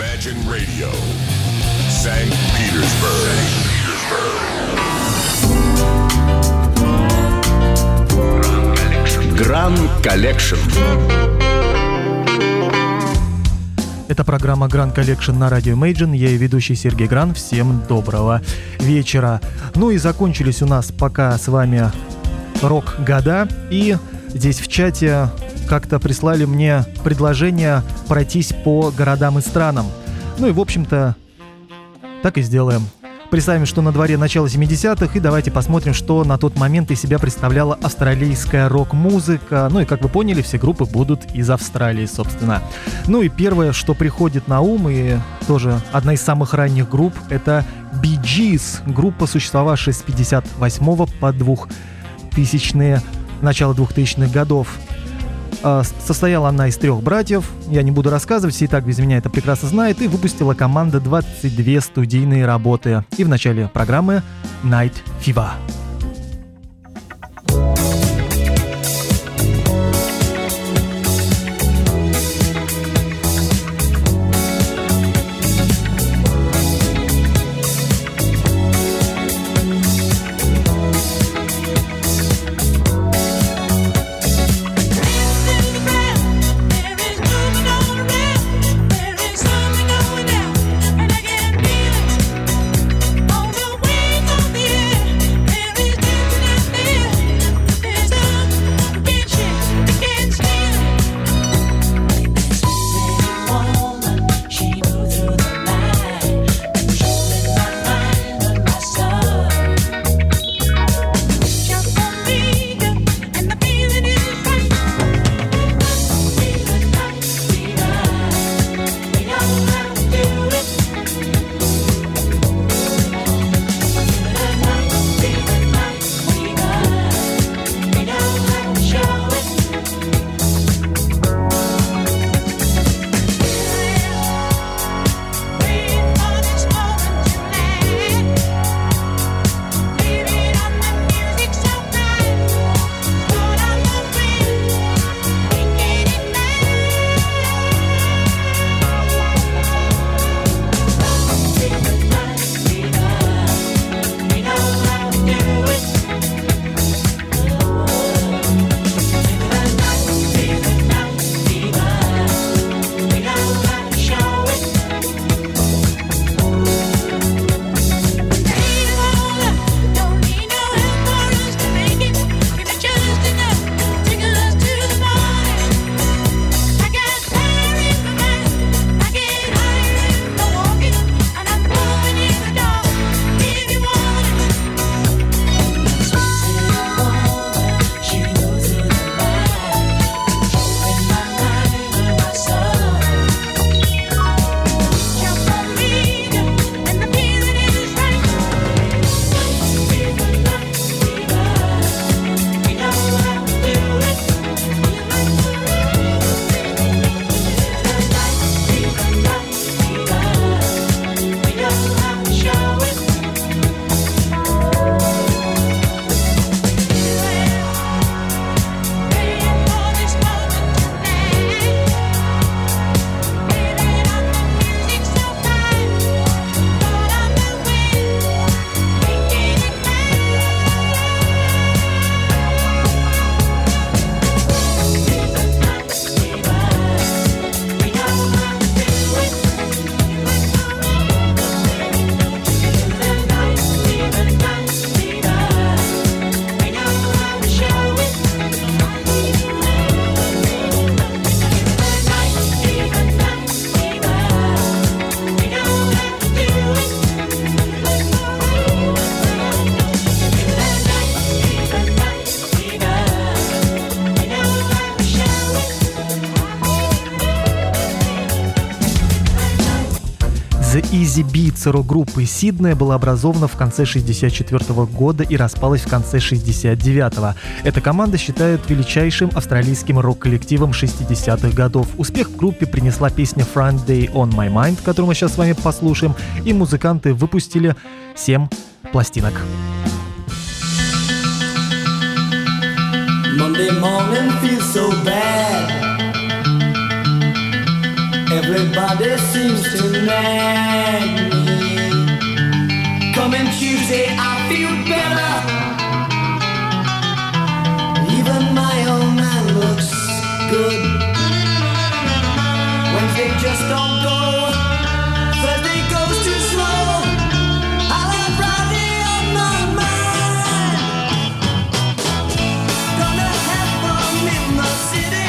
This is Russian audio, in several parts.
Imagine Radio, St. Petersburg. Гранд коллекшн. Это программа Гранд коллекшн на радио Imagine. Я и ведущий Сергей Гран. Всем доброго вечера. Ну и закончились у нас пока с вами рок-года. И здесь в чате как-то прислали мне предложение пройтись по городам и странам. Ну и, в общем-то, так и сделаем. Представим, что на дворе начало 70-х, и давайте посмотрим, что на тот момент из себя представляла австралийская рок-музыка. Ну и, как вы поняли, все группы будут из Австралии, собственно. Ну и первое, что приходит на ум, и тоже одна из самых ранних групп, это Bee Gees, группа, существовавшая с 58 по 2000-е, начало 2000-х годов. Состояла она из трех братьев, я не буду рассказывать, все и так без меня это прекрасно знают, и выпустила команда 22 студийные работы. И в начале программы Night Fever. Битс рок-группы Сидней была образована в конце 1964 года и распалась в конце 1969. Эта команда считают величайшим австралийским рок-коллективом 60-х годов. Успех в группе принесла песня Friday on My Mind, которую мы сейчас с вами послушаем, и музыканты выпустили 7 пластинок. Monday morning feels so bad. Everybody seems to nag me. Coming Tuesday, I feel better. Even my old man looks good. Wednesday just don't go. Thursday goes too slow. I have Friday on my mind. Gonna have fun in the city.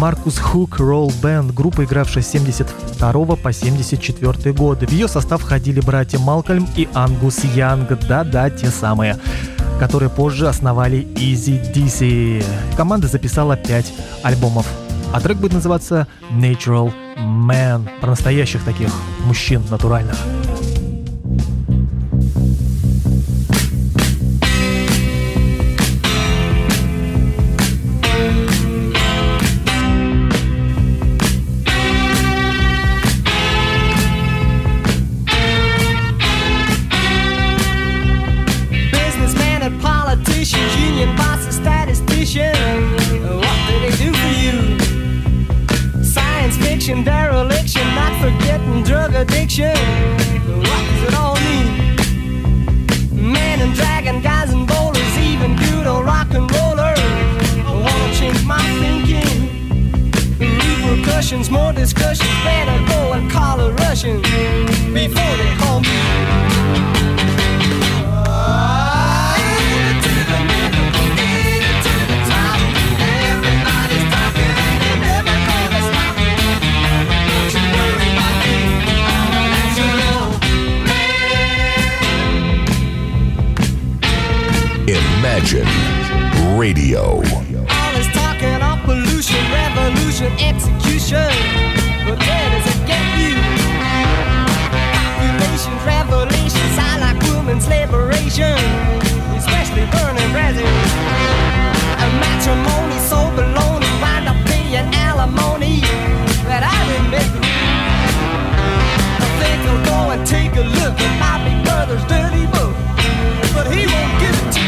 Маркус Хук Ролл Бэнд, группа, игравшая с 1972 по 1974 годы. В ее состав входили братья Малкольм и Ангус Янг, да-да, те самые, которые позже основали AC/DC. Команда записала 5 альбомов, а трек будет называться Natural Man, про настоящих таких мужчин натуральных. More discussions, better go and call a Russian before they call me. Imagine Radio. Revolution, execution, but where does it get you? Populations, revelations, I like women's liberation, especially burning resin. A matrimony so baloney, wind up paying alimony that I remember. I think I'll go and take a look at my big brother's dirty book, but he won't give it to me.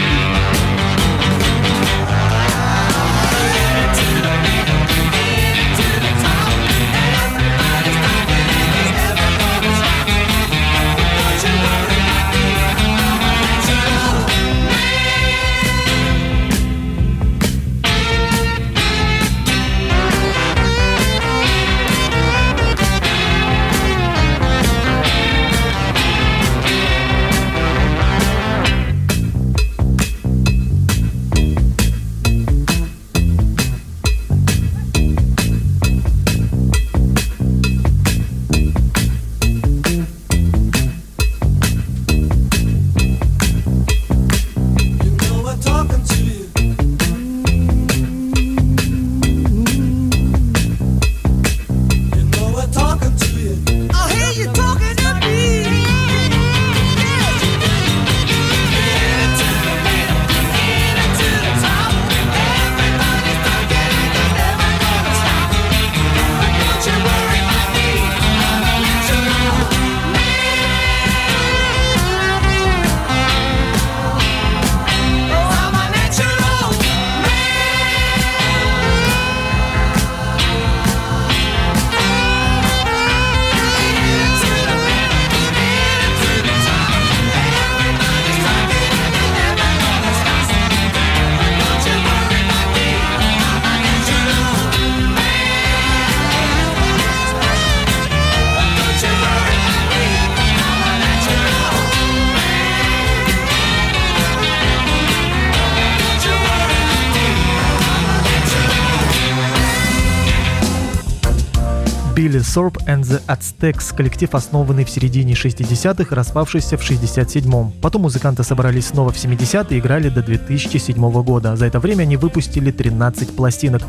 Били Sorb and the Aztecs, коллектив, основанный в середине 60-х, распавшийся в 67-м. Потом музыканты собрались снова в 70-е и играли до 2007 года. За это время они выпустили 13 пластинок.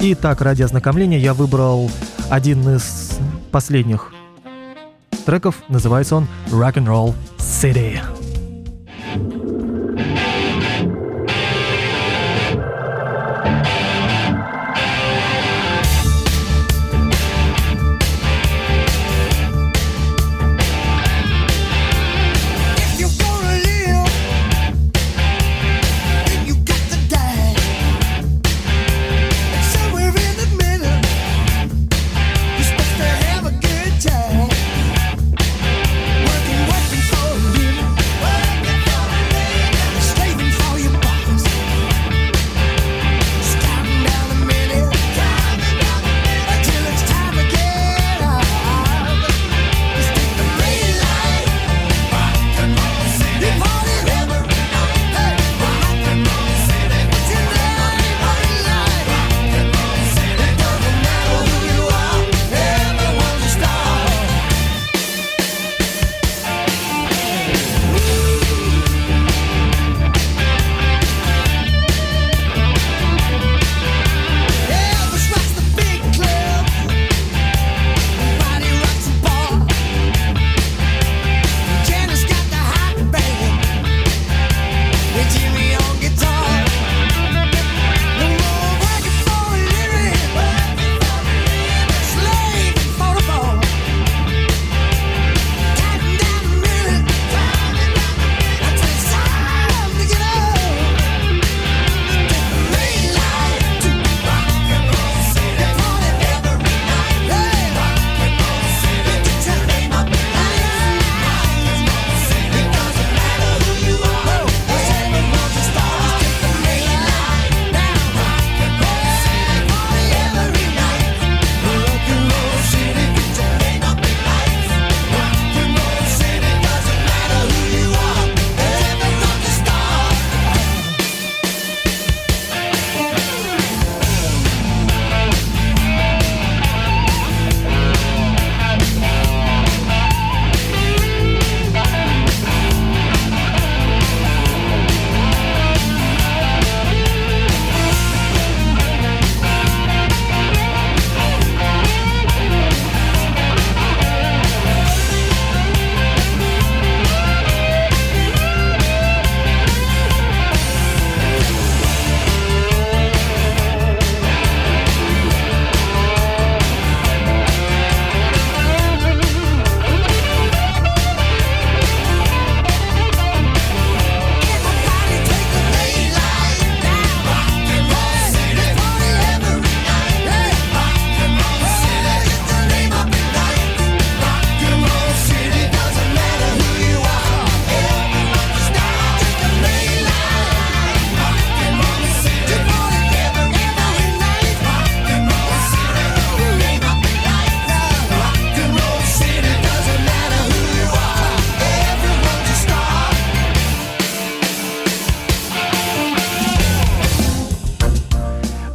И так, ради ознакомления я выбрал один из последних треков. Называется он «Rock'n'Roll City».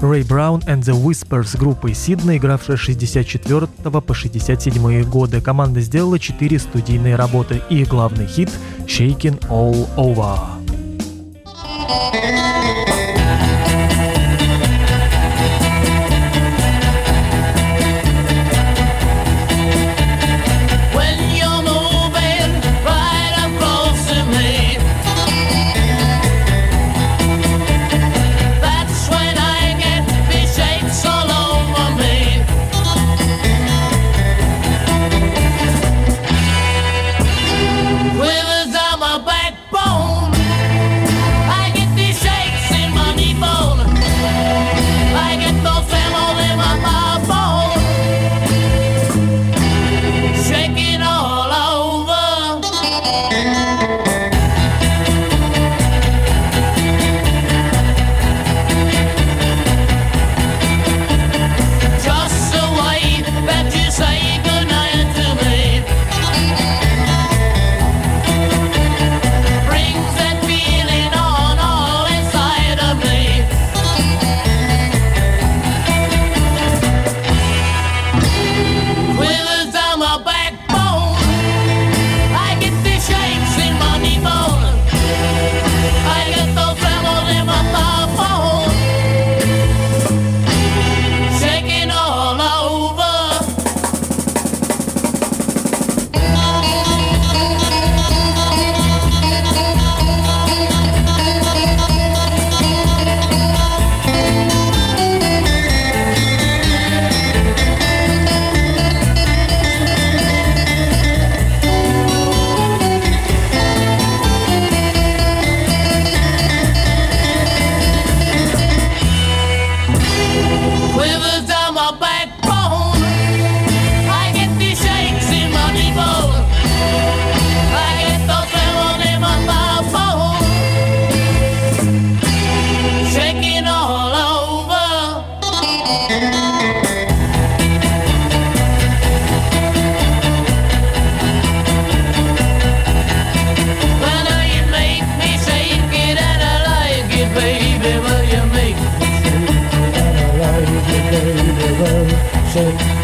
Рэй Браун and The Whispers, группой Сидней, игравшая с 64 по 67 годы. Команда сделала 4 студийные работы и главный хит «Shaking All Over». This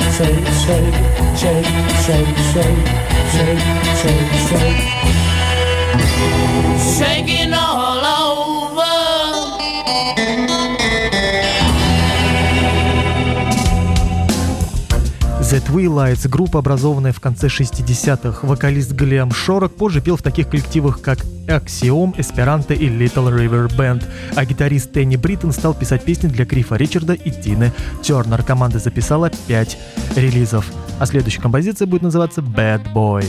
shake, shake, shake, shake, shake, shake, shake, shake. Shaking all over. The Twilights, группа, образованная в конце 60-х. Вокалист Глем Шорок позже пел в таких коллективах, как Axiom, Esperanto и Little River Band, а гитарист Тенни Бриттен стал писать песни для Крифа Ричарда и Дины Тернер. Команда записала 5 релизов, а следующая композиция будет называться «Bad Boy».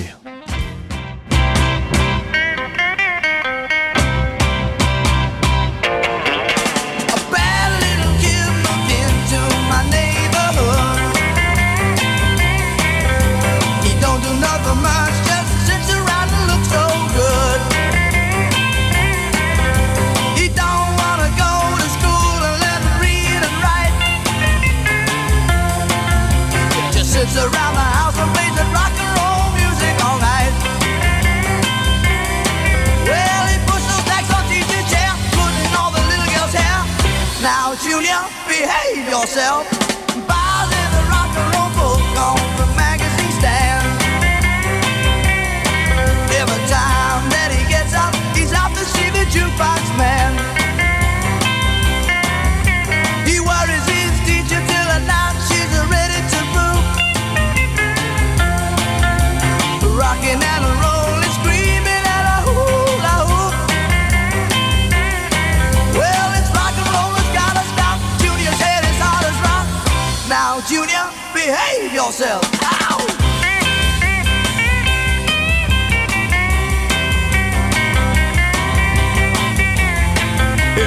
Yourself, buy the rock and roll book on the magazine stand. Every time that he gets up, he's out to see the jukebox man. He worries his teacher till at night she's ready to prove. Rocking and rolling, screaming at a hula hoop. Well, it's rock and roll that's gotta stop. Junior's head is hard as rock. Now, Junior, behave yourself. Ow!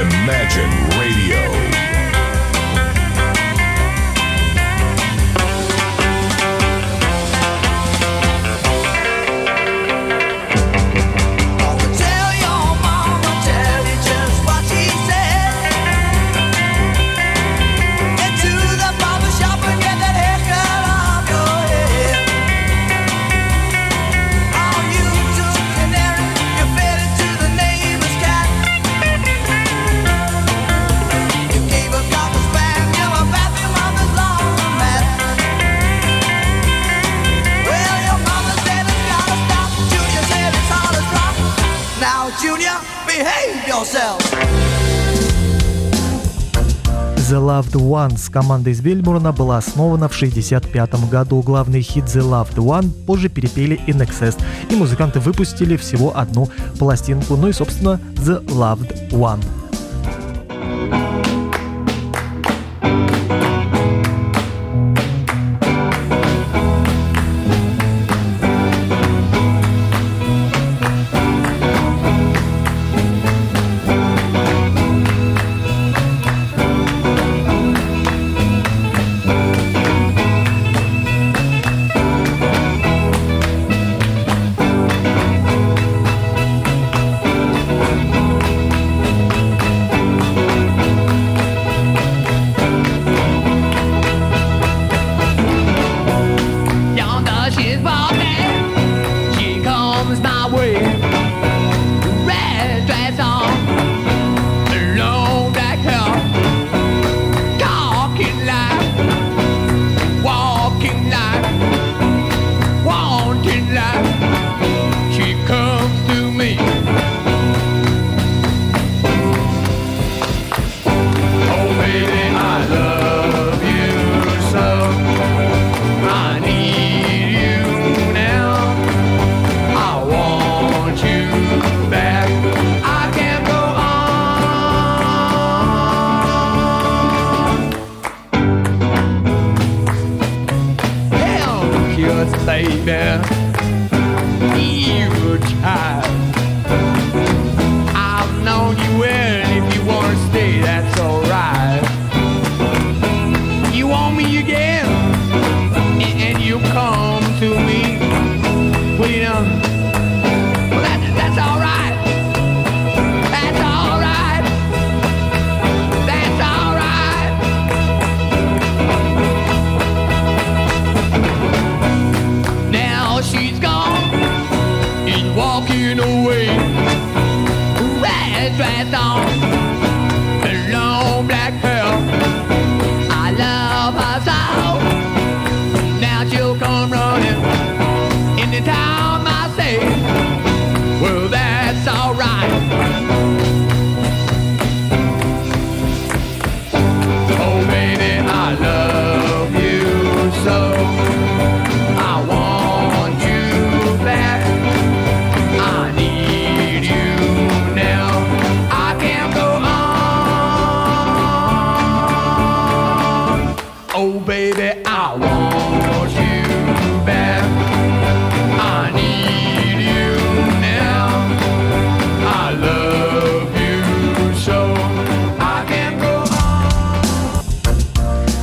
Imagine Radio. Oh, tell your mama, tell you just what she said. Get to the barber shop and get that haircut off your head. Oh, you took an errand, you fed it to the neighbor's cat. The Loved Ones, команда из Мельбурна, была основана в 1965 году. Главный хит The Loved One позже перепели In Excess, и музыканты выпустили всего одну пластинку, ну и, собственно, The Loved One. You know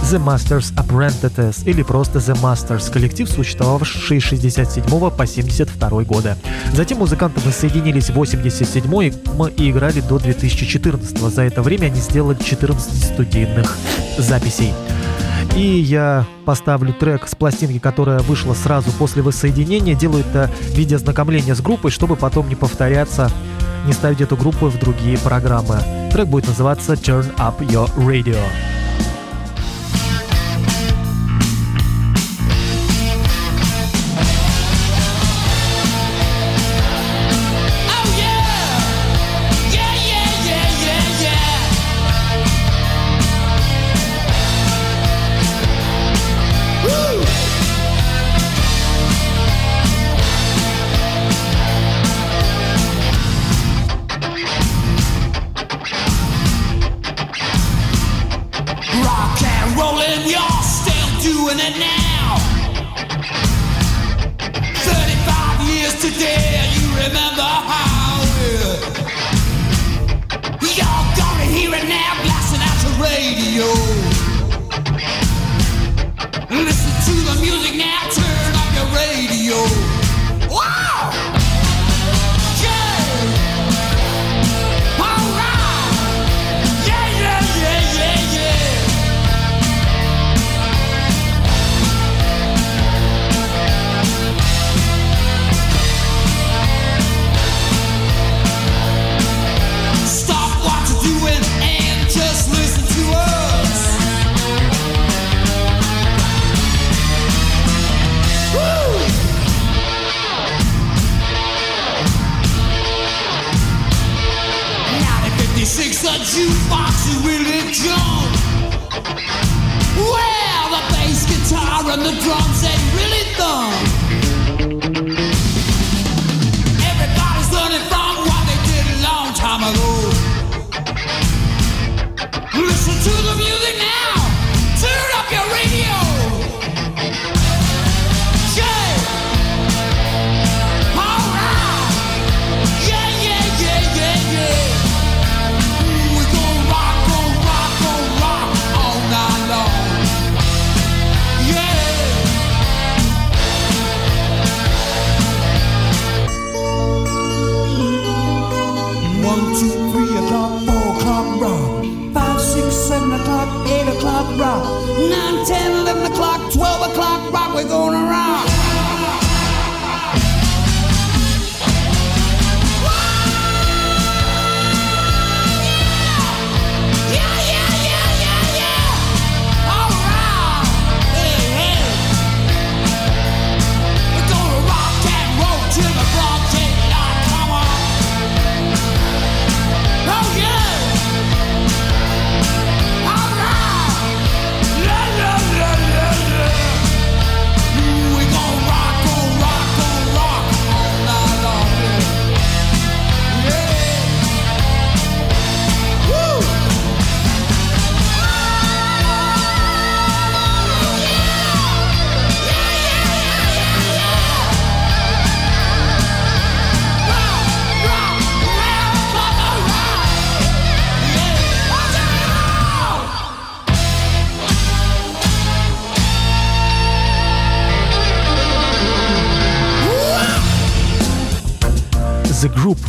The Masters Apprentices или просто The Masters – коллектив, существовавший с 1967 по 1972 года. Затем музыканты воссоединились в 1987 и играли до 2014. За это время они сделали 14 студийных записей. И я поставлю трек с пластинки, которая вышла сразу после воссоединения. Делаю это в виде ознакомления с группой, чтобы потом не повторяться, не ставить эту группу в другие программы. Трек будет называться «Turn Up Your Radio».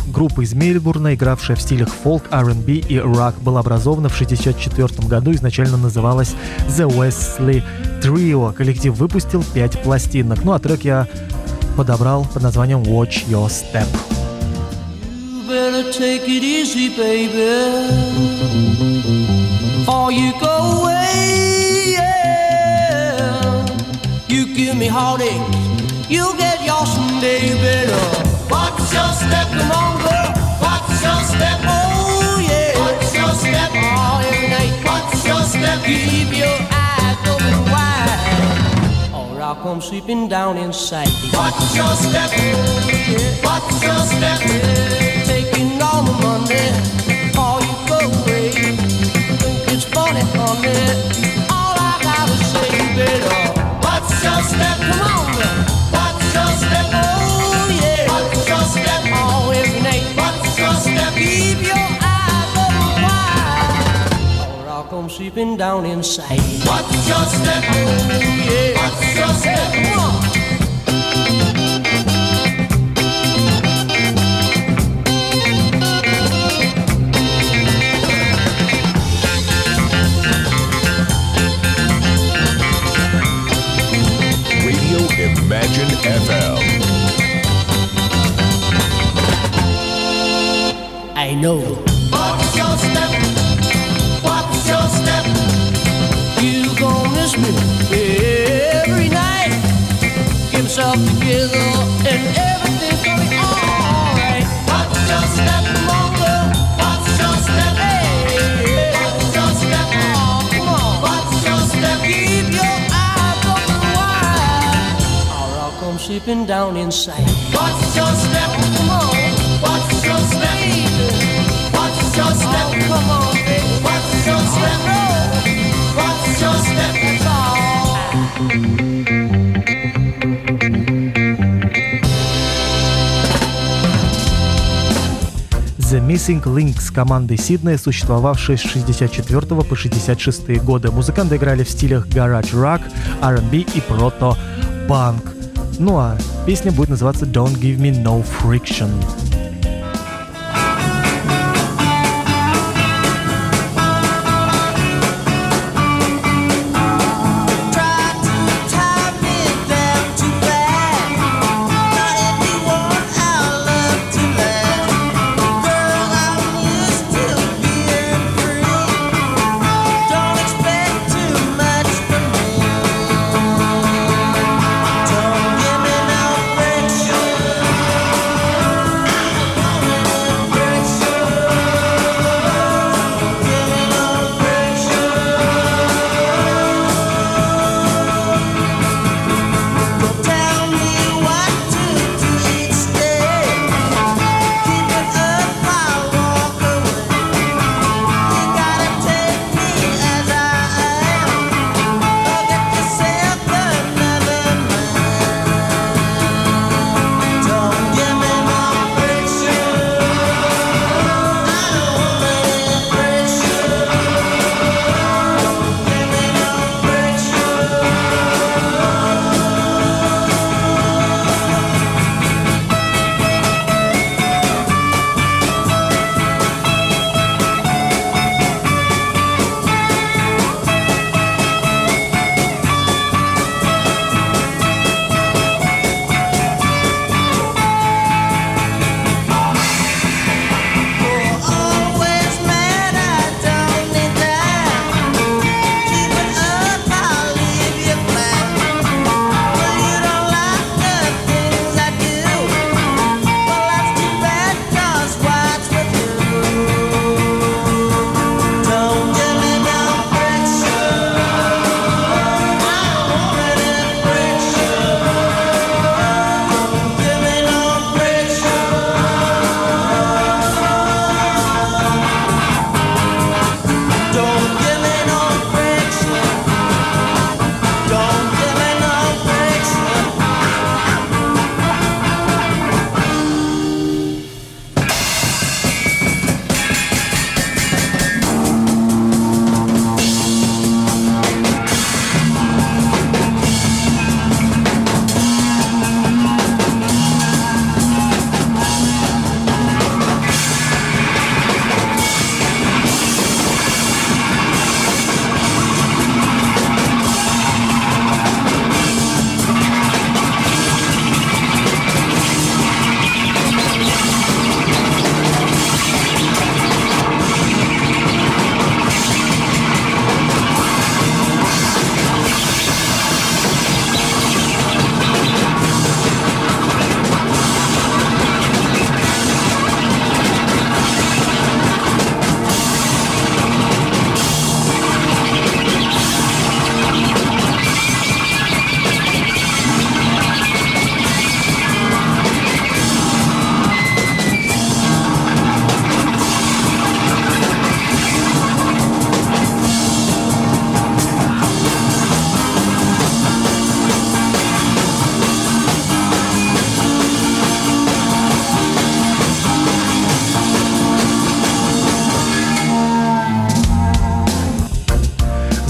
Группа из Мельбурна, игравшая в стилях фолк, R&B и рок, была образована в 1964 году, изначально называлась The Wesley Trio. Коллектив выпустил 5 пластинок. Ну а трек я подобрал под названием Watch Your Step. You better take it easy, baby. Or you go away, yeah. You give me heartaches, you get yours someday, better. Watch your step, come on girl. Watch your step, oh yeah. Watch your step, all night. Watch your step, keep your eyes open wide. Or I I'll come sweeping down in sight. Watch your step, watch your step. Taking all the money, all you go away. Think it's funny, honey. All I gotta say, you better watch your step. Come on, watch your step. Oh yeah, watch your step. Always make watch your step. Keep your eyes open wide, or I'll come sweeping down in sight. Watch your step. Oh yeah. What's your step? Radio Imagine FM. I know. What's your step? What's your step? You gon' miss me. Together and everything's gonna be alright. Watch your step, mama. Watch your step, hey. Watch your step, oh, come on. Watch your step, keep your eyes open wide, or I'll come slipping down inside. Watch your step, come on. Watch your step, watch your step, oh, come on, baby. Watch your step, watch your step, that's all. The Missing Links команды Сиднея, существовавшей с 64 по 66 годы. Музыканты играли в стилях гараж рок, R&B и прото-панк. Ну а песня будет называться Don't Give Me No Friction.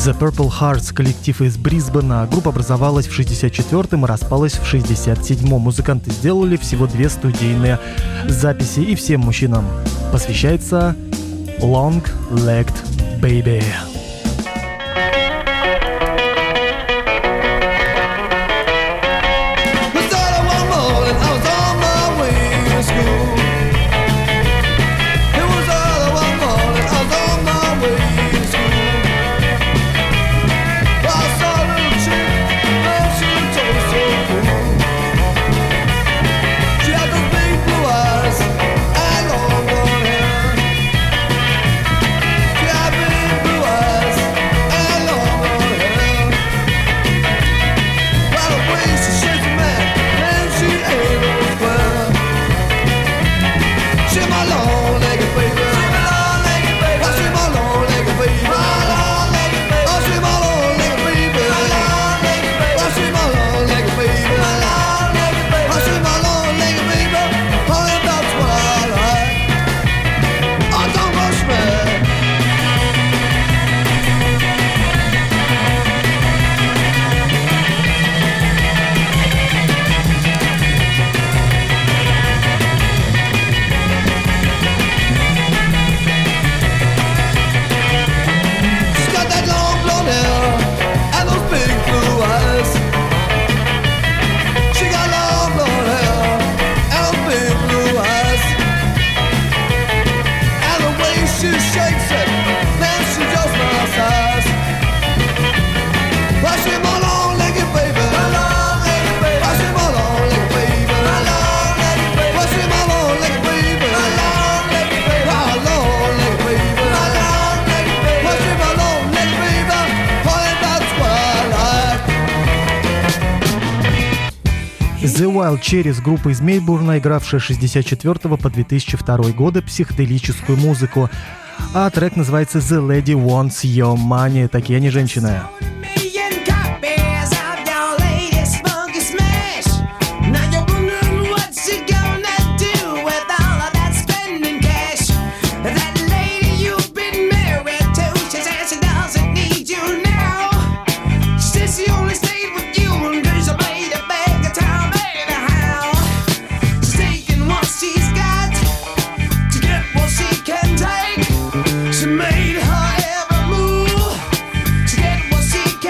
The Purple Hearts, коллектив из Брисбена. Группа образовалась в 1964-м и распалась в 1967-м. Музыканты сделали всего 2 студийные записи, и всем мужчинам посвящается Long Legged Baby. The Wild Cherries, группа из Змей Бурна, игравшая с 1964 по 2002 годы психоделическую музыку. А трек называется «The Lady Wants Your Money». Такие они женщины. She made her ever move to get what she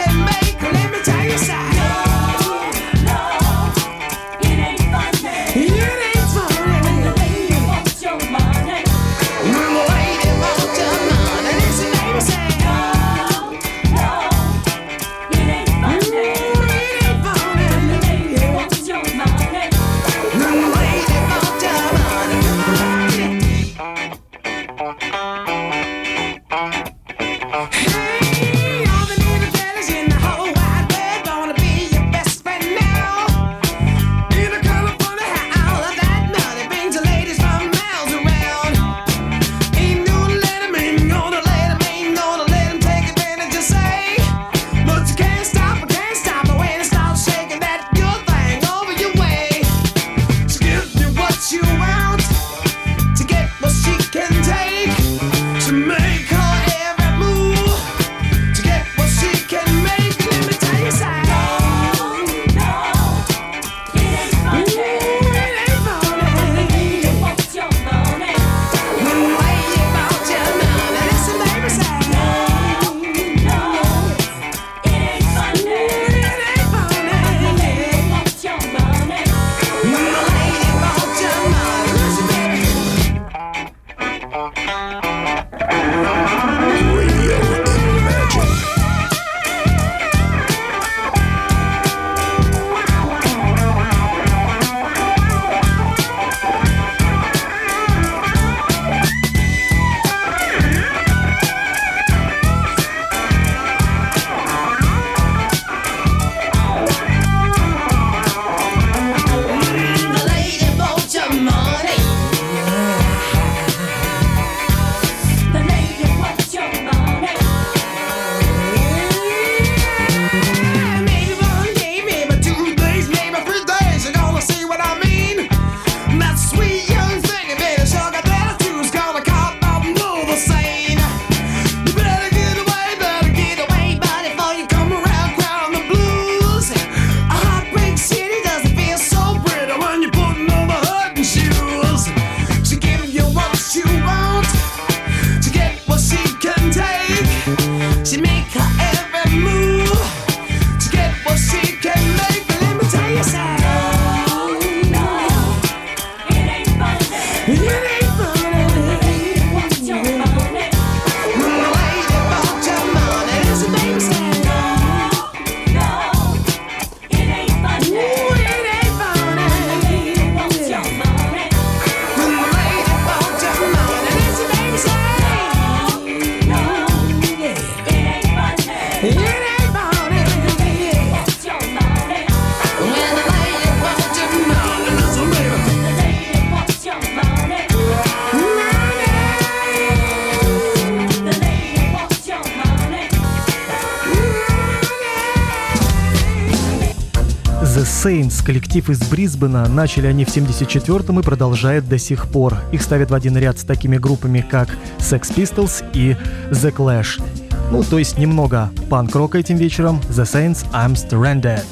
The Saints, коллектив из Брисбена, начали они в 1974-м и продолжают до сих пор. Их ставят в один ряд с такими группами, как Sex Pistols и The Clash. Ну, то есть немного панк-рока этим вечером. The Saints, I'm Stranded.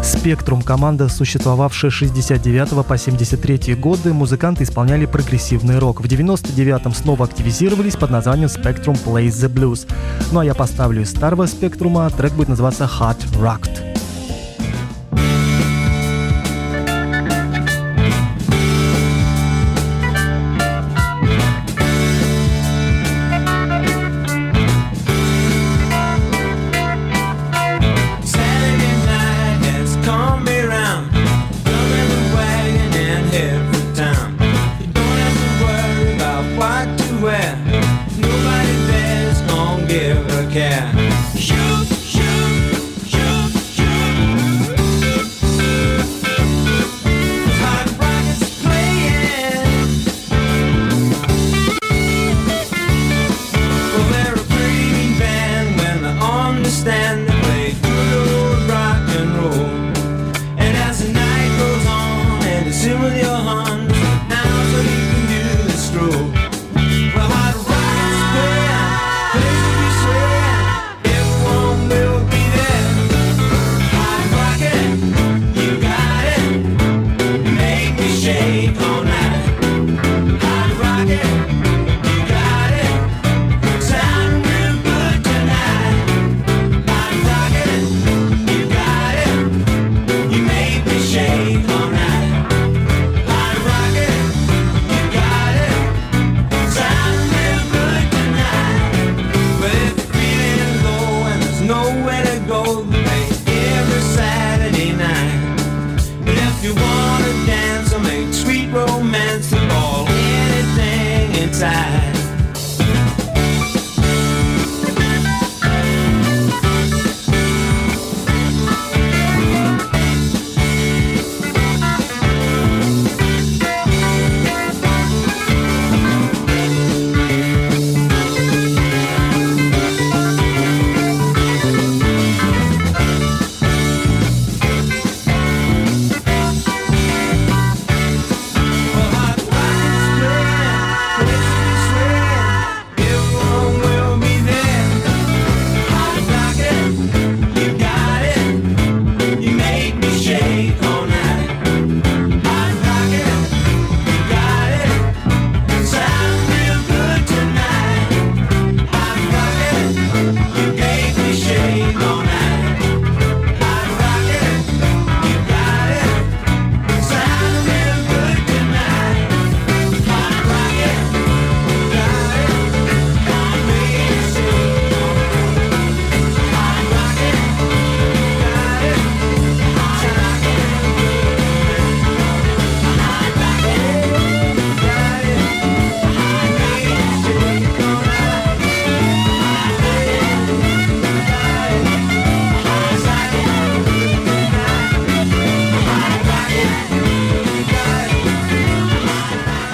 Spectrum — команда, существовавшая с 69 по 73 годы, музыканты исполняли прогрессивный рок. В 99-м снова активизировались под названием Spectrum Plays the Blues. Ну а я поставлю из старого Spectrum'а, трек будет называться Hard Rocked. Nobody there's gonna give a care. Shoot, shoot, shoot, shoot.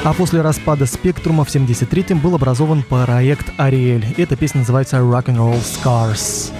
А после распада Спектрума в 1973-м был образован проект Ariel. Эта песня называется Rock'n'Roll Scars.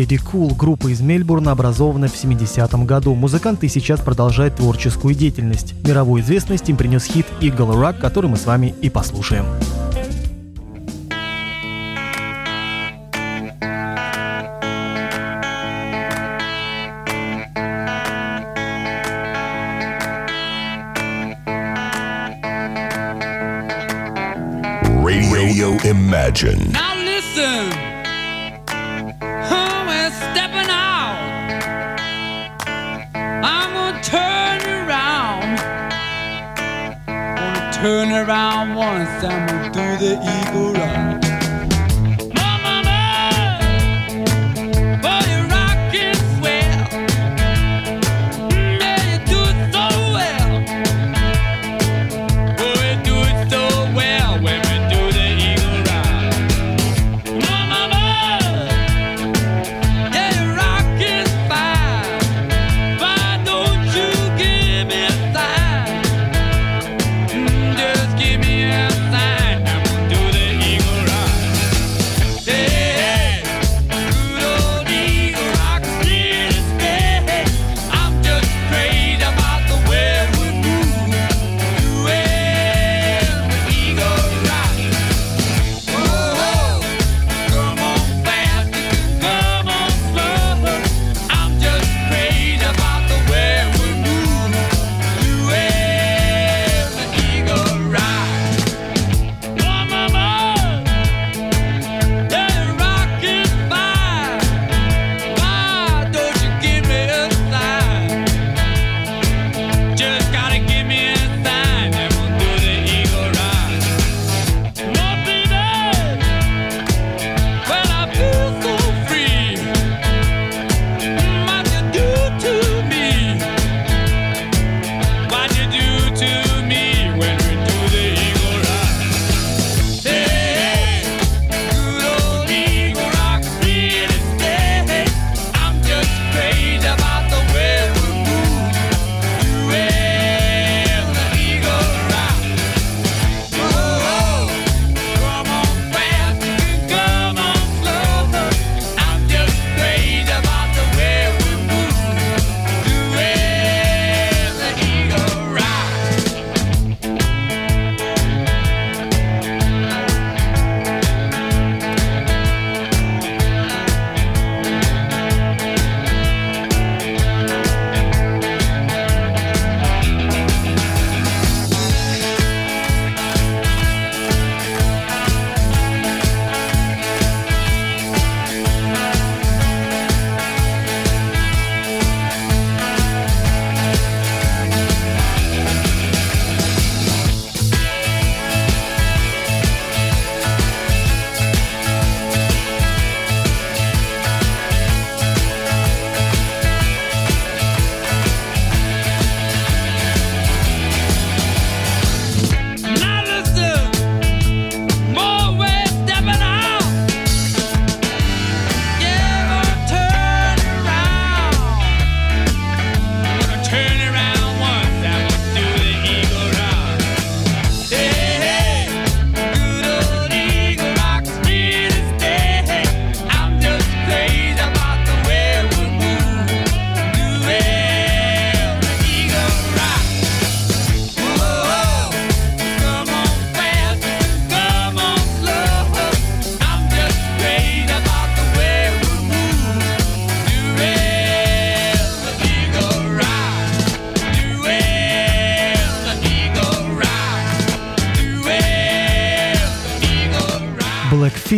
Ради cool, группа из Мельбурна, образована в 70-м году. Музыканты и сейчас продолжают творческую деятельность. Мировую известность им принес хит «Eagle Rock», который мы с вами и послушаем. Radio Imagine. Now listen. Stepping out Turn around once and we'll do the eagle eye.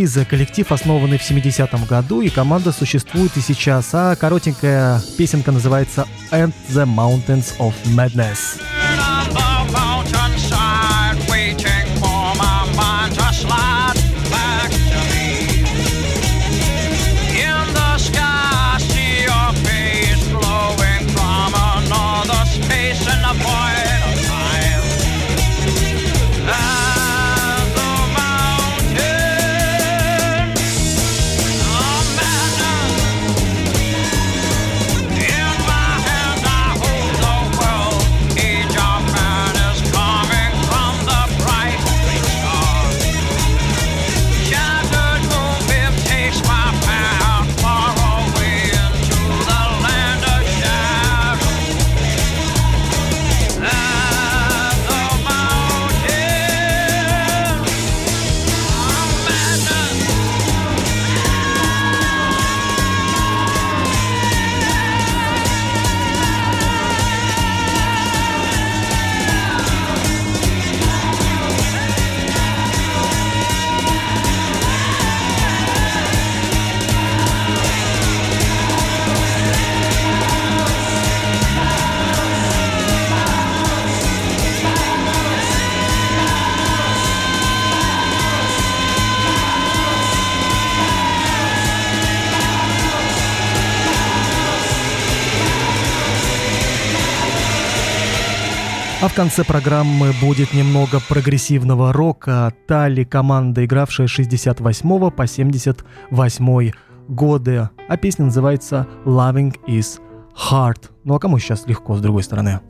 За коллектив, основанный в 70-м году, и команда существует и сейчас, а коротенькая песенка называется «And the Mountains of Madness». А в конце программы будет немного прогрессивного рока от Али, команда, игравшая с 68 по 78 годы. А песня называется «Loving is Hard». Ну а кому сейчас легко, с другой стороны?